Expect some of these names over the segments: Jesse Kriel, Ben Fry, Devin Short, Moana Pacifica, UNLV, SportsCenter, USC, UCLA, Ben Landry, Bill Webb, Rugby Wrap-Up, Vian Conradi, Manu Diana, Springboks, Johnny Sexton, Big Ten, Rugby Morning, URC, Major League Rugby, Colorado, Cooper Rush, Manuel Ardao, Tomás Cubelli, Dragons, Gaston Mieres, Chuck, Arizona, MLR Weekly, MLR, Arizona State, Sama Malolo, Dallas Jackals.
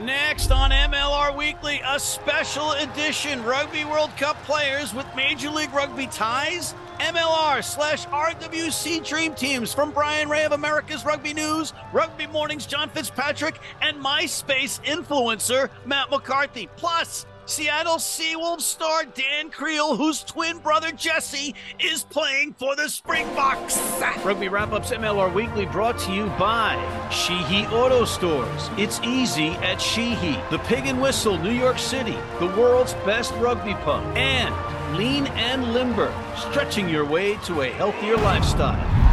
Next on MLR Weekly, a special edition, Rugby World Cup players with Major League Rugby ties, MLR/RWC dream teams from Brian Ray of America's Rugby News, Rugby Morning's John Fitzpatrick, and MySpace influencer Matt McCarthy. Plus, Seattle Seawolves star Dan Kriel, whose twin brother Jesse is playing for the Springboks. Rugby Wrap-Up's MLR Weekly brought to you by Sheehy Auto Stores. It's easy at Sheehy, the Pig and Whistle, New York City, the world's best rugby pub, and Lean and Limber, stretching your way to a healthier lifestyle.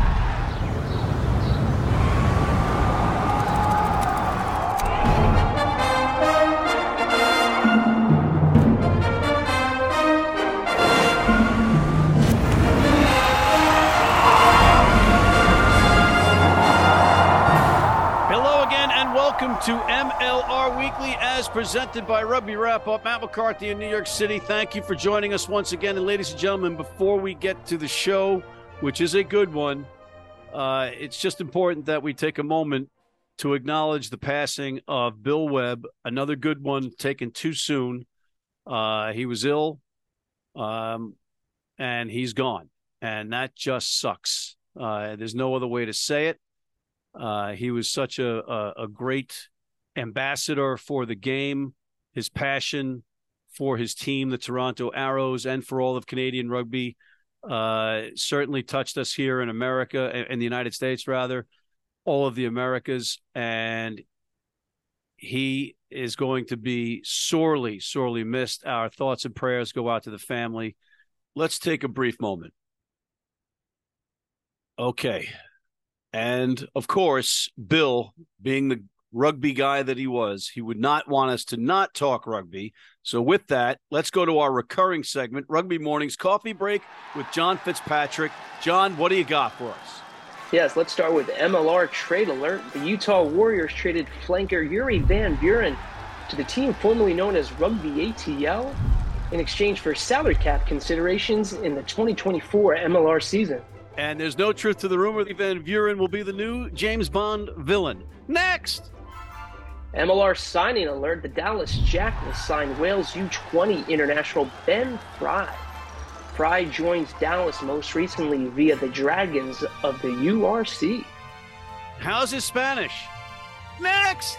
To MLR Weekly as presented by Rugby Wrap-Up. Matt McCarthy in New York City, thank you for joining us once again. And ladies and gentlemen, before we get to the show, which is a good one, it's just important that we take a moment to acknowledge the passing of Bill Webb, another good one taken too soon. He was ill, and he's gone. And that just sucks. There's no other way to say it. He was such a great ambassador for the game, his passion for his team, the Toronto Arrows, and for all of Canadian rugby, certainly touched us here in America, in the United States, rather, all of the Americas. And he is going to be sorely, sorely missed. Our thoughts and prayers go out to the family. Let's take a brief moment. Okay. And, of course, Bill, being the rugby guy that he was, he would not want us to not talk rugby. So with that, let's go to our recurring segment, Rugby Morning's Coffee Break with John Fitzpatrick. John, what do you got for us? Yes, let's start with MLR trade alert. The Utah Warriors traded flanker Yuri van Buren to the team formerly known as Rugby ATL in exchange for salary cap considerations in the 2024 MLR season. And there's no truth to the rumor that Van Buren will be the new James Bond villain. Next! MLR signing alert. The Dallas Jackals signed Wales U20 international Ben Fry. Fry joins Dallas most recently via the Dragons of the URC. How's his Spanish? Next!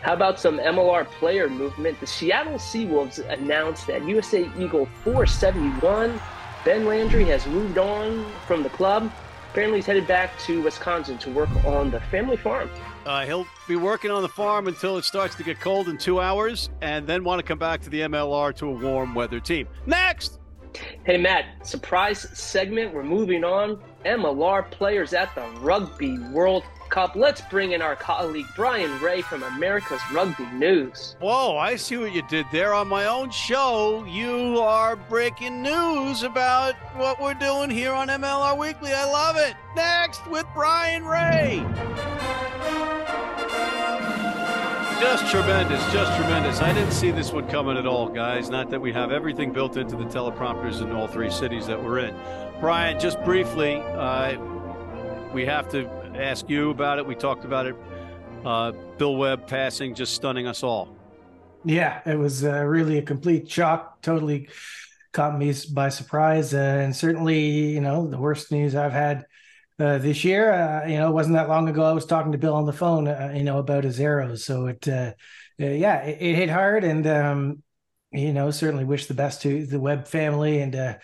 How about some MLR player movement? The Seattle Seawolves announced that USA Eagle 471 Ben Landry has moved on from the club. Apparently, he's headed back to Wisconsin to work on the family farm. He'll be working on the farm until it starts to get cold in 2 hours and then want to come back to the MLR to a warm weather team. Next! Hey, Matt, surprise segment. We're moving on. MLR players at the Rugby World Cup. Let's bring in our colleague Brian Ray from America's Rugby News. Whoa, I see what you did there. On my own show, you are breaking news about what we're doing here on MLR Weekly. I love it. Next with Brian Ray. Just tremendous, just tremendous. I didn't see this one coming at all, guys. Not that we have everything built into the teleprompters in all three cities that we're in. Brian, just briefly, we have to ask you about it. We talked about it. Bill Webb passing, just stunning us all. Yeah, it was really a complete shock. Totally caught me by surprise. And certainly, you know, the worst news I've had this year. You know, it wasn't that long ago I was talking to Bill on the phone, you know, about his Arrows. So it hit hard, and you know, certainly wish the best to the Webb family. And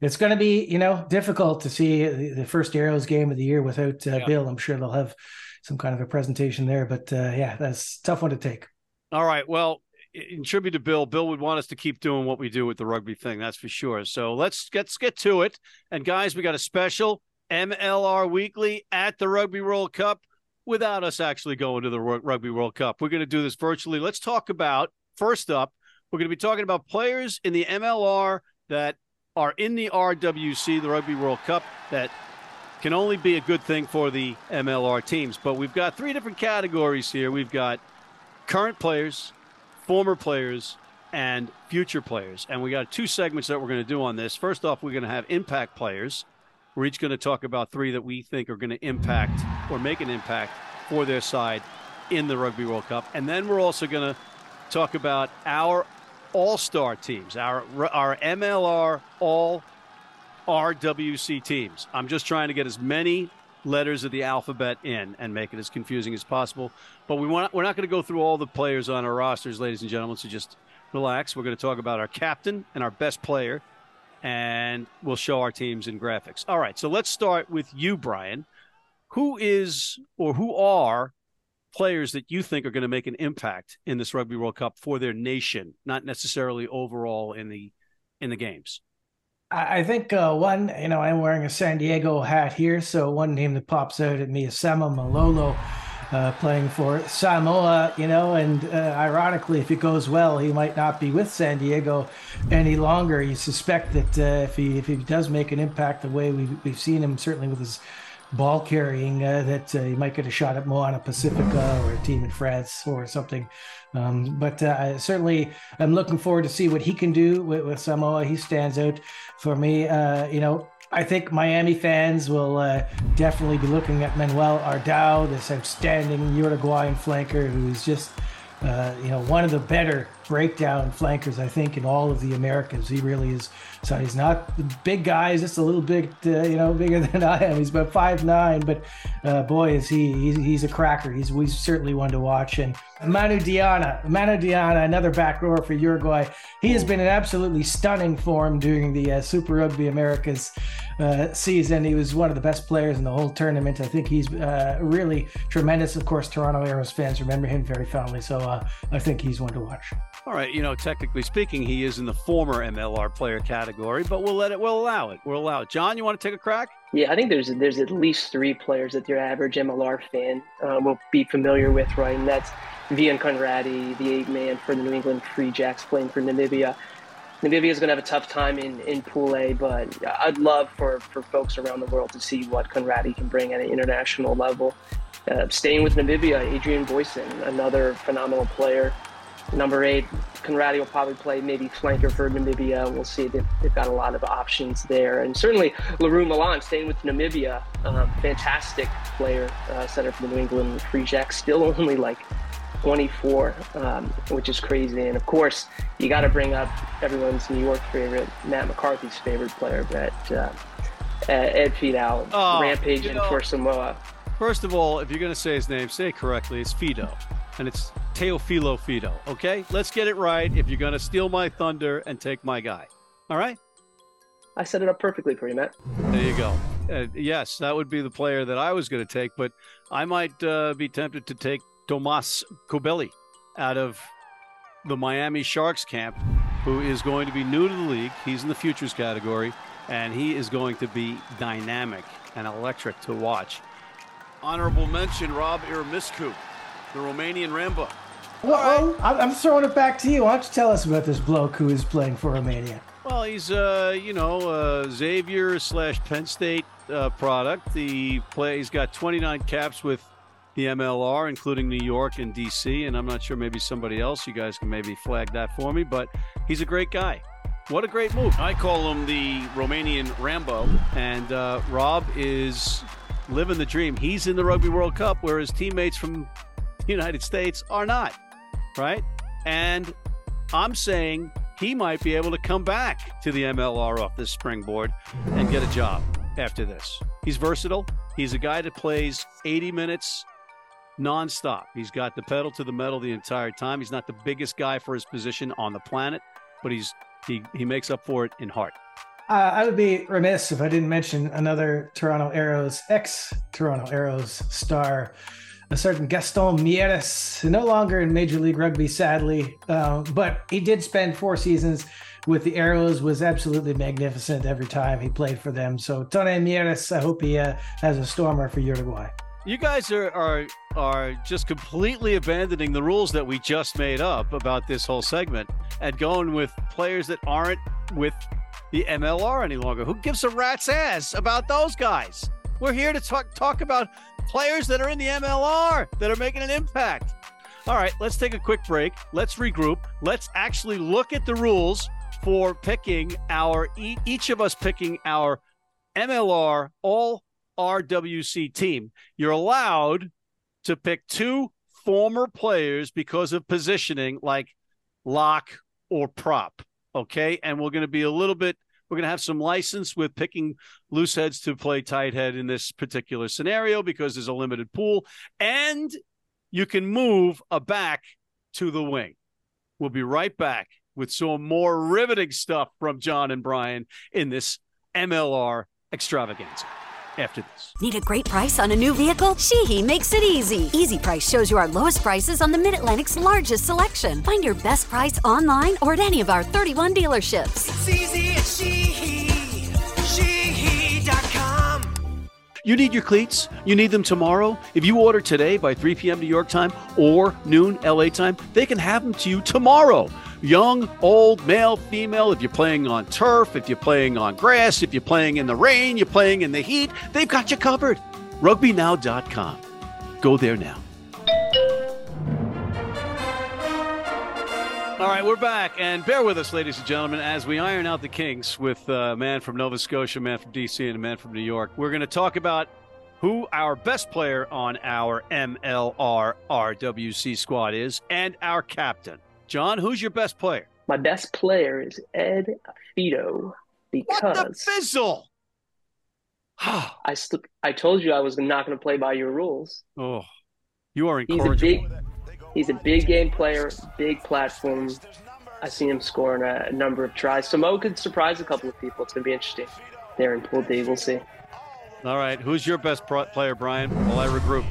it's going to be, you know, difficult to see the first Arrows game of the year without Bill. I'm sure they'll have some kind of a presentation there, but yeah, that's a tough one to take. All right. Well, in tribute to Bill, Bill would want us to keep doing what we do with the rugby thing. That's for sure. So let's get to it. And guys, we got a special MLR Weekly at the Rugby World Cup without us actually going to the Rugby World Cup. We're going to do this virtually. Let's talk about, first up, we're going to be talking about players in the MLR that are in the RWC, the Rugby World Cup, that can only be a good thing for the MLR teams. But we've got three different categories here. We've got current players, former players, and future players. And we got two segments that we're going to do on this. First off, we're going to have impact players. We're each going to talk about three that we think are going to impact or make an impact for their side in the Rugby World Cup. And then we're also going to talk about our all-star teams, our MLR all RWC teams. I'm just trying to get as many letters of the alphabet in and make it as confusing as possible. But we're not going to go through all the players on our rosters, ladies and gentlemen, so just relax. We're going to talk about our captain and our best player, and we'll show our teams in graphics. All right, so let's start with you, Brian. Who is or who are players that you think are going to make an impact in this Rugby World Cup for their nation, not necessarily overall in the games? I think one, you know, I'm wearing a San Diego hat here, so one name that pops out at me is Sama Malolo, playing for Samoa, you know, and ironically, if it goes well, he might not be with San Diego any longer. You suspect that if he does make an impact the way we've seen him, certainly with his ball carrying, that he might get a shot at Moana Pacifica or a team in France or something. But certainly I'm looking forward to see what he can do with Samoa. He stands out for me. You know, I think Miami fans will definitely be looking at Manuel Ardao, this outstanding Uruguayan flanker who's just, you know, one of the better breakdown flankers, I think, in all of the Americans. He really is. So he's not the big guy. He's just a little bit, you know, bigger than I am. He's about 5'9", but boy, is he's a cracker. He's certainly one to watch. And Manu Diana, another back rower for Uruguay. He has been in absolutely stunning form during the Super Rugby Americas season. He was one of the best players in the whole tournament. I think he's really tremendous. Of course, Toronto Arrows fans remember him very fondly. So I think he's one to watch. All right, you know, technically speaking, he is in the former MLR player category, but we'll allow it. John, you want to take a crack? Yeah, I think there's at least three players that your average MLR fan will be familiar with, right? And that's Vian Conradi, the 8-man for the New England Free Jacks, playing for Namibia. Namibia is going to have a tough time in Pool A, but I'd love for folks around the world to see what Conradi can bring at an international level. Staying with Namibia, Adrian Boyson, another phenomenal player. Number 8, Conradi will probably play maybe flanker for Namibia. We'll see. They've got a lot of options there. And certainly Leroux Milan, staying with Namibia, fantastic player, center for the New England Free Jacks, still only like 24, which is crazy. And of course, you got to bring up everyone's New York favorite, Matt McCarthy's favorite player, but Ed Fido, rampaging for Samoa. First of all, if you're going to say his name, say it correctly. It's Fido. And it's Teofilo Fido, okay? Let's get it right if you're going to steal my thunder and take my guy, all right? I set it up perfectly for you, Matt. There you go. Yes, that would be the player that I was going to take, but I might be tempted to take Tomás Cubelli out of the Miami Sharks camp, who is going to be new to the league. He's in the futures category, and he is going to be dynamic and electric to watch. Honorable mention, Rob Irimescu, the Romanian Rambo. Well, I'm throwing it back to you. Why don't you tell us about this bloke who is playing for Romania? Well, he's, you know, Xavier/Penn State product. He's got 29 caps with the MLR, including New York and D.C., and I'm not sure, maybe somebody else. You guys can maybe flag that for me, but he's a great guy. What a great move. I call him the Romanian Rambo, and Rob is living the dream. He's in the Rugby World Cup, where his teammates from United States are not, right? And I'm saying he might be able to come back to the MLR off this springboard and get a job after this. He's versatile. He's a guy that plays 80 minutes nonstop. He's got the pedal to the metal the entire time. He's not the biggest guy for his position on the planet, but he makes up for it in heart. I would be remiss if I didn't mention another ex-Toronto Arrows star, a certain Gaston Mieres, no longer in Major League Rugby, sadly, but he did spend 4 seasons with the Arrows, was absolutely magnificent every time he played for them. So Tony Mieres, I hope he has a stormer for Uruguay. You guys are just completely abandoning the rules that we just made up about this whole segment and going with players that aren't with the MLR any longer. Who gives a rat's ass about those guys? We're here to talk about players that are in the MLR that are making an impact. All right, let's take a quick break. Let's regroup. Let's actually look at the rules for picking each of us picking our MLR all RWC team. You're allowed to pick 2 former players because of positioning, like lock or prop. Okay. And we're going to be a little bit, we're going to have some license with picking loose heads to play tight head in this particular scenario because there's a limited pool and you can move a back to the wing. We'll be right back with some more riveting stuff from John and Brian in this MLR extravaganza. After this. Need a great price on a new vehicle? Sheehy makes it easy. Easy Price shows you our lowest prices on the Mid-Atlantic's largest selection. Find your best price online or at any of our 31 dealerships. It's easy at Sheehy. Sheehy.com. You need your cleats? You need them tomorrow? If you order today by 3 p.m. New York time or noon LA time, they can have them to you tomorrow. Young, old, male, female, if you're playing on turf, if you're playing on grass, if you're playing in the rain, you're playing in the heat, they've got you covered. RugbyNow.com. Go there now. All right, we're back. And bear with us, ladies and gentlemen, as we iron out the kinks with a man from Nova Scotia, a man from D.C., and a man from New York. We're going to talk about who our best player on our MLR RWC squad is and our captain. John, who's your best player? My best player is Ed Fido because... What the fizzle? I told you I was not going to play by your rules. Oh, you are incorrigible. He's a big game player, big platform. I see him scoring a number of tries. Samoa could surprise a couple of people. It's going to be interesting. They're in Pool D. We'll see. All right. Who's your best player, Brian? While I regroup.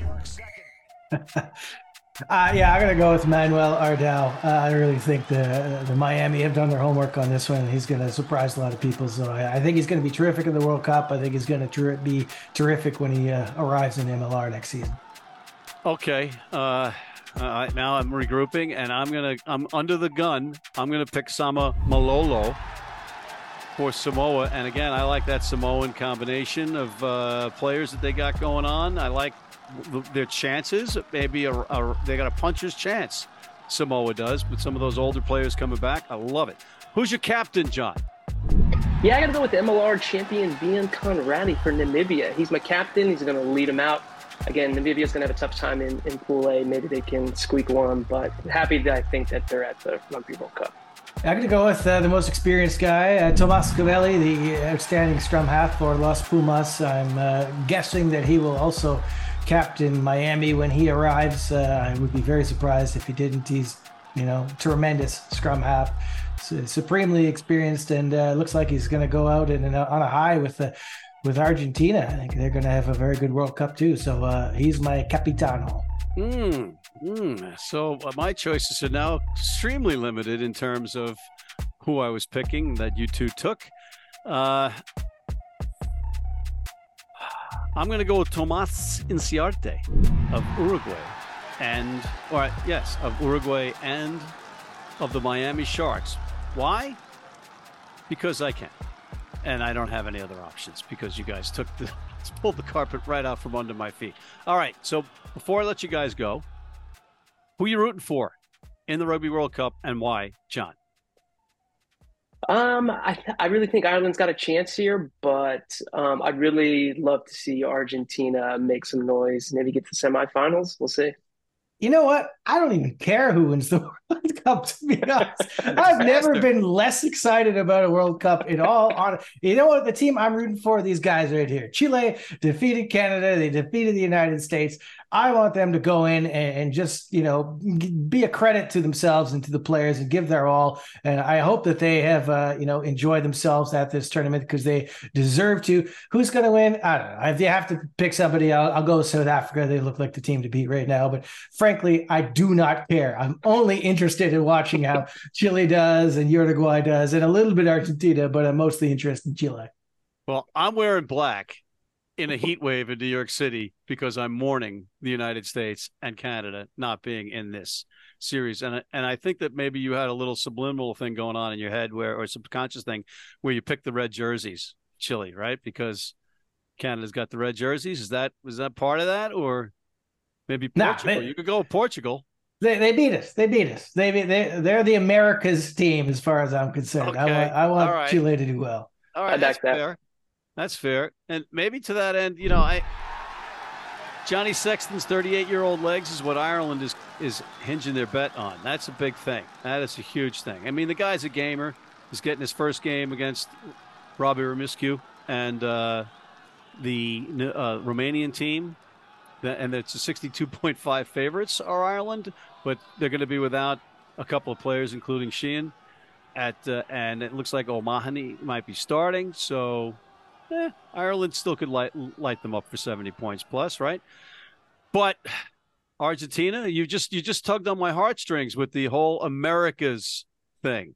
I'm going to go with Manuel Ardao. I really think the Miami have done their homework on this one. He's going to surprise a lot of people. So I think he's going to be terrific in the World Cup. I think he's going to be terrific when he arrives in MLR next season. Okay. Now I'm regrouping, and I'm under the gun. I'm going to pick Sama Malolo for Samoa. And, again, I like that Samoan combination of players that they got going on. I like their chances. Maybe they got a puncher's chance, Samoa does, with some of those older players coming back. I love it. Who's your captain, John? Yeah, I got to go with the MLR champion, Vian Conradi for Namibia. He's my captain. He's going to lead him out. Again, Namibia's going to have a tough time in Pool A. Maybe they can squeak one, but happy that I think that they're at the Rugby World Cup. I'm going to go with the most experienced guy, Tomás Cubelli, the outstanding scrum half for Los Pumas. I'm guessing that he will also captain Miami when he arrives. I would be very surprised if he didn't. He's, tremendous scrum half, supremely experienced, and looks like he's going to go out on a high with Argentina. I think they're going to have a very good World Cup too. So he's my capitano. So my choices are now extremely limited in terms of who I was picking that you two took. I'm going to go with Tomás Inciarte of Uruguay and of the Miami Sharks. Why? Because I can. And I don't have any other options because you guys pulled the carpet right out from under my feet. All right. So before I let you guys go, who are you rooting for in the Rugby World Cup and why, John? I really think Ireland's got a chance here, but I'd really love to see Argentina make some noise, maybe get to the semifinals. We'll see. You know what? I don't even care who wins the World Cup, to be honest. I've never been less excited about a World Cup at all. You know what? The team I'm rooting for, these guys right here. Chile defeated Canada. They defeated the United States. I want them to go in and just, be a credit to themselves and to the players and give their all. And I hope that they have, enjoyed themselves at this tournament because they deserve to. Who's going to win? I don't know. If you have to pick somebody, I'll go with South Africa. They look like the team to beat right now. But frankly, I do not care. I'm only interested in watching how Chile does and Uruguay does and a little bit Argentina, but I'm mostly interested in Chile. Well, I'm wearing black in a heat wave in New York City because I'm mourning the United States and Canada not being in this series. And I think that maybe you had a little subliminal thing going on in your head or subconscious thing where you picked the red jerseys, Chile, right? Because Canada's got the red jerseys. Was that part of that or... Maybe Portugal. You could go with Portugal. They beat us. They're the America's team as far as I'm concerned. Okay. I want right. Chile to do well. All right, that's fair. That's fair. And maybe to that end, Johnny Sexton's 38-year-old legs is what Ireland is hinging their bet on. That's a big thing. That is a huge thing. I mean, the guy's a gamer. He's getting his first game against Rob Irimescu and the Romanian team. And it's a 62.5 favorites are Ireland, but they're going to be without a couple of players, including Sheehan. And it looks like O'Mahony might be starting, so... Ireland still could light them up for 70 points plus, right? But Argentina, you just tugged on my heartstrings with the whole Americas thing,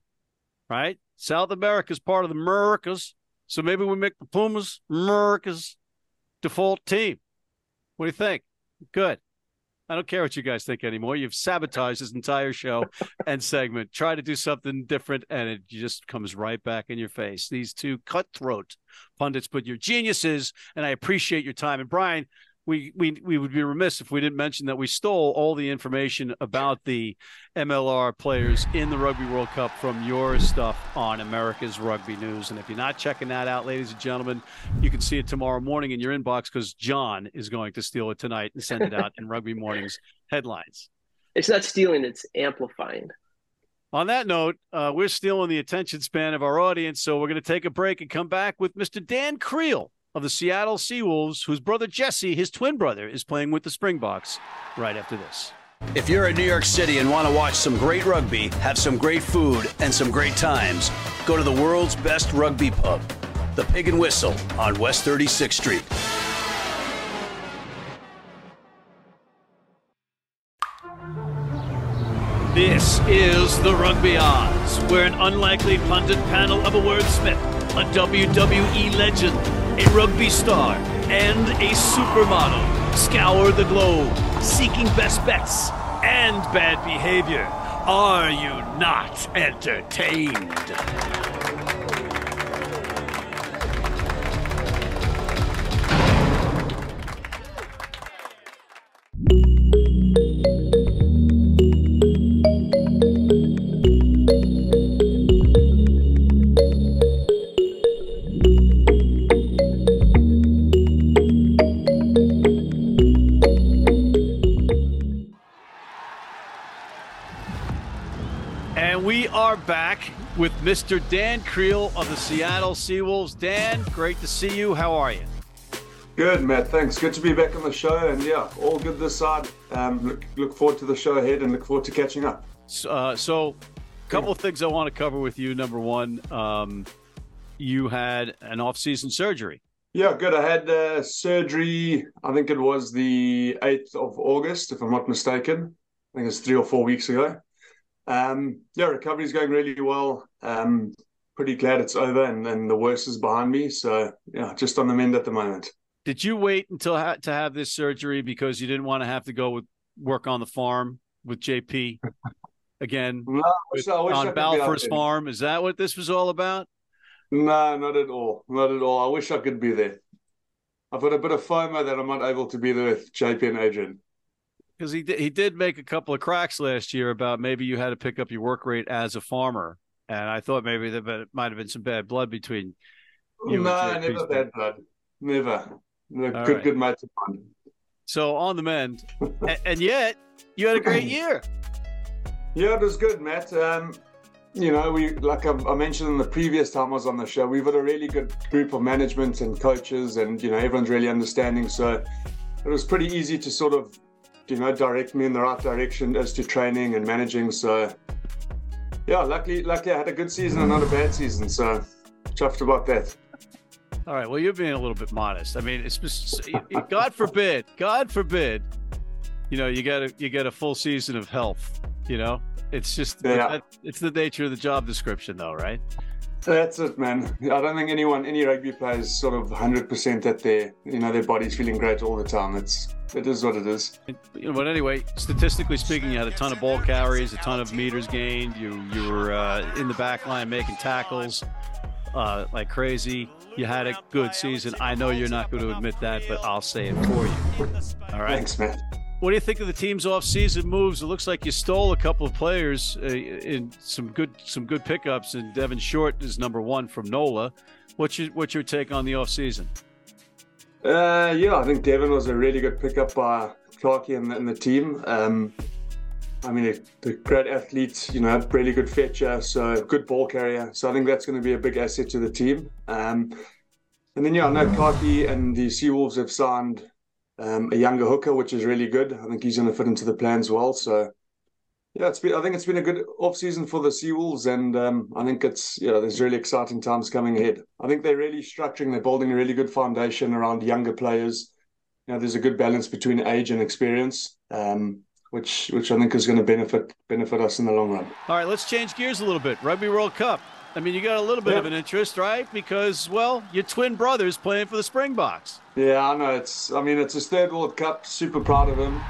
right? South America's part of the Americas, so maybe we make the Pumas America's default team. What do you think? Good. I don't care what you guys think anymore. You've sabotaged this entire show and segment. Try to do something different, and it just comes right back in your face. These two cutthroat pundits, but you're geniuses, and I appreciate your time. And, Brian, we would be remiss if we didn't mention that we stole all the information about the MLR players in the Rugby World Cup from your stuff on America's Rugby News. And if you're not checking that out, ladies and gentlemen, you can see it tomorrow morning in your inbox because John is going to steal it tonight and send it out in Rugby Morning's headlines. It's not stealing, it's amplifying. On that note, we're stealing the attention span of our audience, so we're going to take a break and come back with Mr. Dan Kriel of the Seattle Seawolves, whose brother Jesse, his twin brother, is playing with the Springboks right after this. If you're in New York City and want to watch some great rugby, have some great food, and some great times, go to the world's best rugby pub, the Pig and Whistle on West 36th Street. This is the Rugby Odds, where an unlikely pundit panel of a wordsmith, a WWE legend, a rugby star, and a supermodel scour the globe, seeking best bets and bad behavior. Are you not entertained? Back with Mr. Dan Kriel of the Seattle Seawolves. Dan, great to see you. How are you? Good, Matt. Thanks. Good to be back on the show. And yeah, all good this side. Look forward to the show ahead and look forward to catching up. So a couple of things I want to cover with you. Number one, you had an off-season surgery. Yeah, good. I had surgery, I think it was the 8th of August, if I'm not mistaken. I think it's 3 or 4 weeks ago. Recovery is going really well. Pretty glad it's over and the worst is behind me. So yeah, just on the mend at the moment. Did you wait until to have this surgery because you didn't want to have to go with work on the farm with JP again? On Balfour's farm? Is that what this was all about? No, not at all. Not at all. I wish I could be there. I've got a bit of FOMO that I'm not able to be there with JP and Adrian. Because he did make a couple of cracks last year about maybe you had to pick up your work rate as a farmer, and I thought maybe there might have been some bad blood between you. No, never bad blood, never. Good match. So on the mend, and yet you had a great year. Yeah, it was good, Matt. You know, we like I mentioned in the previous time I was on the show, we've got a really good group of management and coaches, and you know everyone's really understanding. So it was pretty easy to sort of, you know, direct me in the right direction as to training and managing. So yeah, luckily I had a good season and not a bad season, so chuffed about that. All right, well, you're being a little bit modest. I mean, it's just, God forbid you know, you get a full season of health. You know, it's just it's the nature of the job description though, right? That's it, man. I don't think any rugby player is sort of 100% at their body's feeling great all the time. It is what it is. But anyway, statistically speaking, you had a ton of ball carries, a ton of meters gained. You were in the back line making tackles like crazy. You had a good season. I know you're not going to admit that, but I'll say it for you. All right. Thanks, man. What do you think of the team's off-season moves? It looks like you stole a couple of players in some good pickups, and Devin Short is number one from NOLA. What's your take on the off-season? Yeah, I think Devon was a really good pickup by Clarkie and the team. I mean, a great athlete, you know, really good fetcher, so good ball carrier. So I think that's going to be a big asset to the team. And then, yeah, I know Clarkie and the Seawolves have signed a younger hooker, which is really good. I think he's going to fit into the plans well. So, yeah, I think it's been a good off-season for the Seawolves, and I think it's, you know, there's really exciting times coming ahead. I think they're really structuring, they're building a really good foundation around younger players. You know, there's a good balance between age and experience. Which I think is going to benefit us in the long run. All right, let's change gears a little bit. Rugby World Cup. I mean, you got a little bit of an interest, right? Because, well, your twin brother's playing for the Springboks. Yeah, I know. It's his third World Cup. Super proud of him.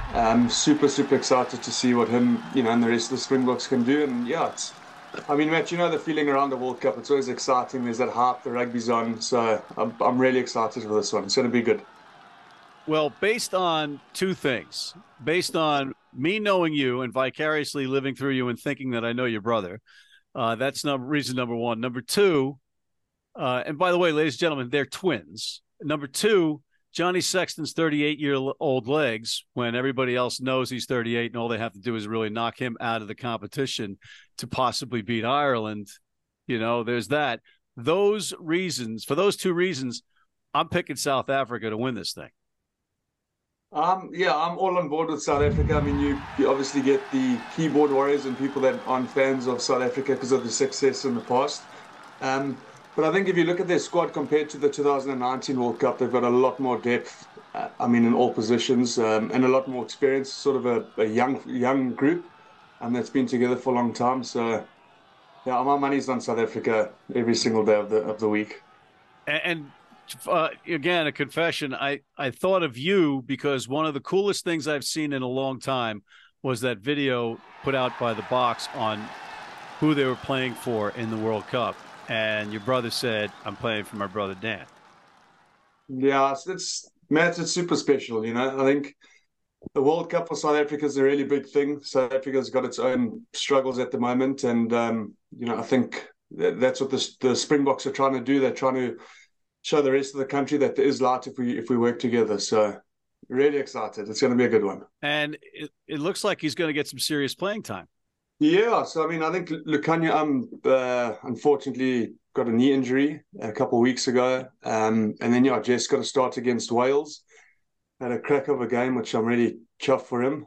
Super, super excited to see what him, you know, and the rest of the Springboks can do. And, yeah, it's, I mean, Matt, you know the feeling around the World Cup. It's always exciting. There's that hype, the rugby's on. So I'm really excited for this one. It's going to be good. Well, based on two things, based on me knowing you and vicariously living through you and thinking that I know your brother, that's reason number one. Number two, and by the way, ladies and gentlemen, they're twins. Number two, Johnny Sexton's 38-year-old legs, when everybody else knows he's 38 and all they have to do is really knock him out of the competition to possibly beat Ireland. You know, there's that. Those reasons, for those two reasons, I'm picking South Africa to win this thing. Yeah, I'm all on board with South Africa. I mean, you obviously get the keyboard warriors and people that aren't fans of South Africa because of the success in the past. But I think if you look at their squad compared to the 2019 World Cup, they've got a lot more depth, I mean, in all positions, and a lot more experience, sort of a young group, and that's been together for a long time. So, yeah, my money's on South Africa every single day of the week. And again, a confession. I thought of you because one of the coolest things I've seen in a long time was that video put out by the Boks on who they were playing for in the World Cup. And your brother said, I'm playing for my brother, Dan. Yeah, it's super special. You know, I think the World Cup for South Africa is a really big thing. South Africa's got its own struggles at the moment. And, you know, I think that's what the Springboks are trying to do. They're trying to show the rest of the country that there is light if we work together. So really excited. It's going to be a good one. And it looks like he's going to get some serious playing time. Yeah. So, I mean, I think Lukanya, unfortunately got a knee injury a couple of weeks ago. And then, yeah, Jess got to start against Wales. Had a crack of a game, which I'm really chuffed for him.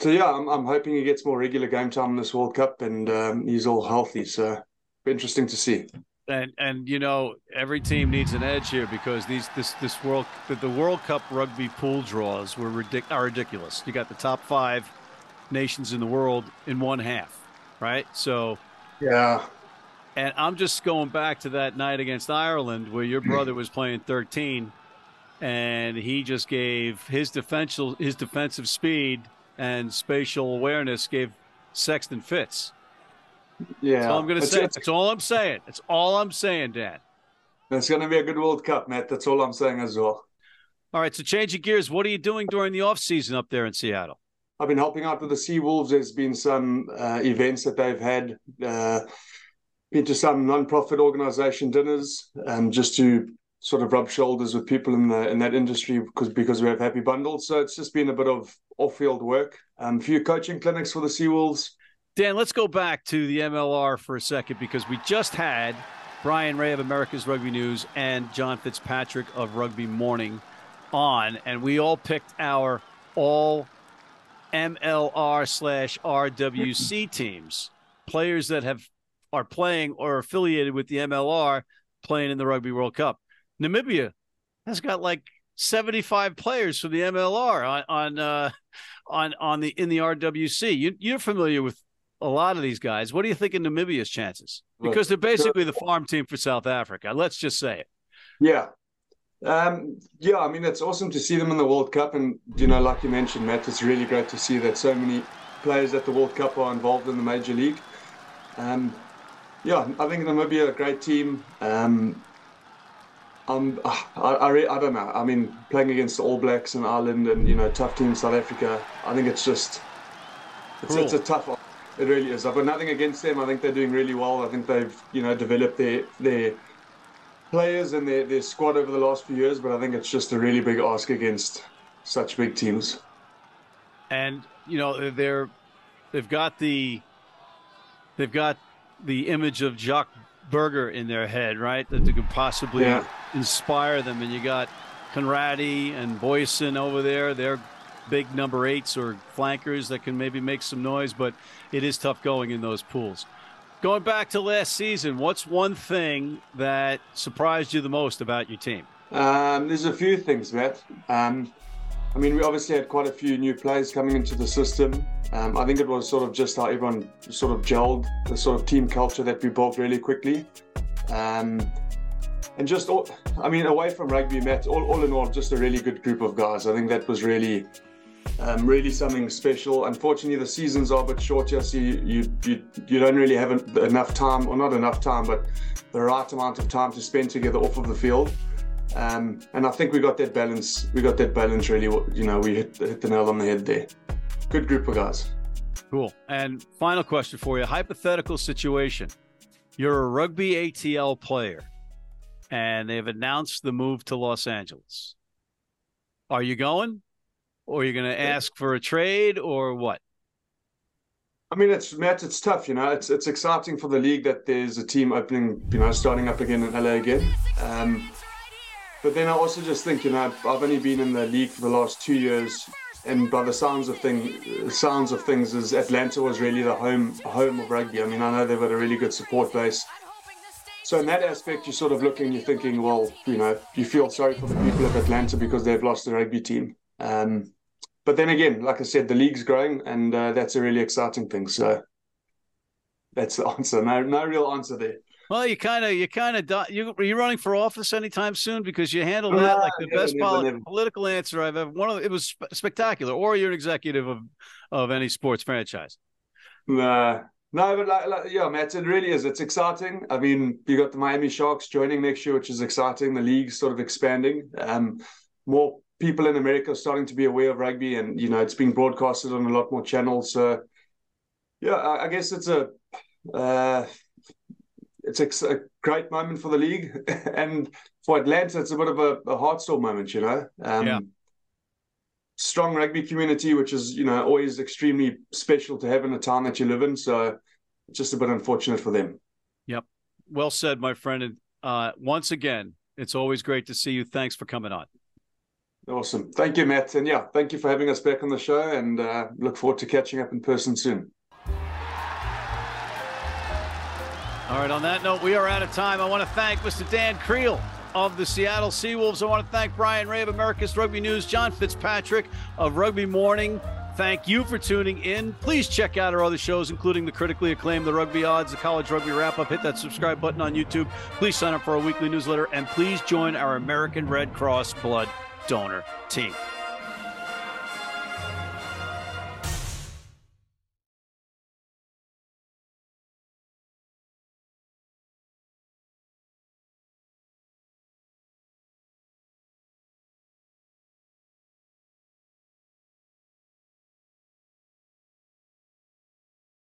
So, yeah, I'm hoping he gets more regular game time in this World Cup and he's all healthy. So interesting to see. And you know, every team needs an edge here because the World Cup rugby pool draws are ridiculous. You got the top five nations in the world in one half, right? So, yeah. And I'm just going back to that night against Ireland where your brother was playing 13, and he just gave his defensive speed and spatial awareness gave Sexton fits. Yeah, that's all I'm going to say. That's all I'm saying. That's all I'm saying, Dan. It's going to be a good World Cup, Matt. That's all I'm saying as well. All right, so changing gears, what are you doing during the offseason up there in Seattle? I've been helping out with the Seawolves. There's been some events that they've had. Been to some non-profit organization dinners just to sort of rub shoulders with people in that industry because we have Happy Bundles. So it's just been a bit of off-field work. A few coaching clinics for the Seawolves. Dan, let's go back to the MLR for a second because we just had Brian Ray of America's Rugby News and John Fitzpatrick of Rugby Morning on, and we all picked our all MLR/RWC teams, players that are playing or affiliated with the MLR playing in the Rugby World Cup. Namibia has got like 75 players from the MLR in the RWC. You're familiar with a lot of these guys. What do you think of Namibia's chances? Because they're basically the farm team for South Africa. Let's just say it. Yeah. Yeah, I mean, it's awesome to see them in the World Cup. And, you know, like you mentioned, Matt, it's really great to see that so many players at the World Cup are involved in the Major League. Yeah, I think Namibia are a great team. I don't know. I mean, playing against the All Blacks and Ireland and, you know, tough team South Africa, I think it's just, it's a tough. It really is. I've got nothing against them. I think they're doing really well. I think they've, you know, developed their players and their squad over the last few years, but I think it's just a really big ask against such big teams. And you know, they've got the image of Jacques Berger in their head, right? That they could possibly inspire them. And you got Conradi and Boyson over there. They're big number 8s or flankers that can maybe make some noise, but it is tough going in those pools. Going back to last season, what's one thing that surprised you the most about your team? There's a few things, Matt. I mean, we obviously had quite a few new players coming into the system. I think it was sort of just how everyone sort of gelled, the sort of team culture that we built really quickly. And just, away from rugby, Matt, all in all, just a really good group of guys. I think that was really, really something special. Unfortunately, the seasons are a bit short here, so you don't really have enough time, or not enough time, but the right amount of time to spend together off of the field. And I think we got that balance. We got that balance really. You know, we hit the nail on the head there. Good group of guys. Cool. And final question for you: hypothetical situation. You're a Rugby ATL player, and they've announced the move to Los Angeles. Are you going? Or you're going to ask for a trade, or what? I mean, it's tough, you know. It's exciting for the league that there's a team opening, you know, starting up again in LA again. But then I also just think, you know, I've only been in the league for the last 2 years, and by the sounds of things, is Atlanta was really the home of rugby. I mean, I know they've got a really good support base. So in that aspect, you're sort of looking, you're thinking, well, you know, you feel sorry for the people of Atlanta because they've lost the rugby team. But then again, like I said, the league's growing, and that's a really exciting thing. So that's the answer. No real answer there. Well, you're running for office anytime soon, because you handled that like the best political answer I've ever. It was spectacular. Or you're an executive of any sports franchise. But Matt, it really is. It's exciting. I mean, you got the Miami Sharks joining next year, which is exciting. The league's sort of expanding. More people in America are starting to be aware of rugby, and you know, it's being broadcasted on a lot more channels. So I guess it's a great moment for the league, and for Atlanta, it's a bit of a heartstorm moment, you know. Strong rugby community, which is, you know, always extremely special to have in the town that you live in. So it's just a bit unfortunate for them. Yep. Well said, my friend. And once again, it's always great to see you. Thanks for coming on. Awesome. Thank you, Matt. And thank you for having us back on the show, and look forward to catching up in person soon. All right, on that note, we are out of time. I want to thank Mr. Dan Kriel of the Seattle Seawolves. I want to thank Brian Ray of America's Rugby News, John Fitzpatrick of Rugby Morning. Thank you for tuning in. Please check out our other shows, including the critically acclaimed The Rugby Odds, the College Rugby Wrap-Up. Hit that subscribe button on YouTube. Please sign up for our weekly newsletter, and please join our American Red Cross Blood Donor team.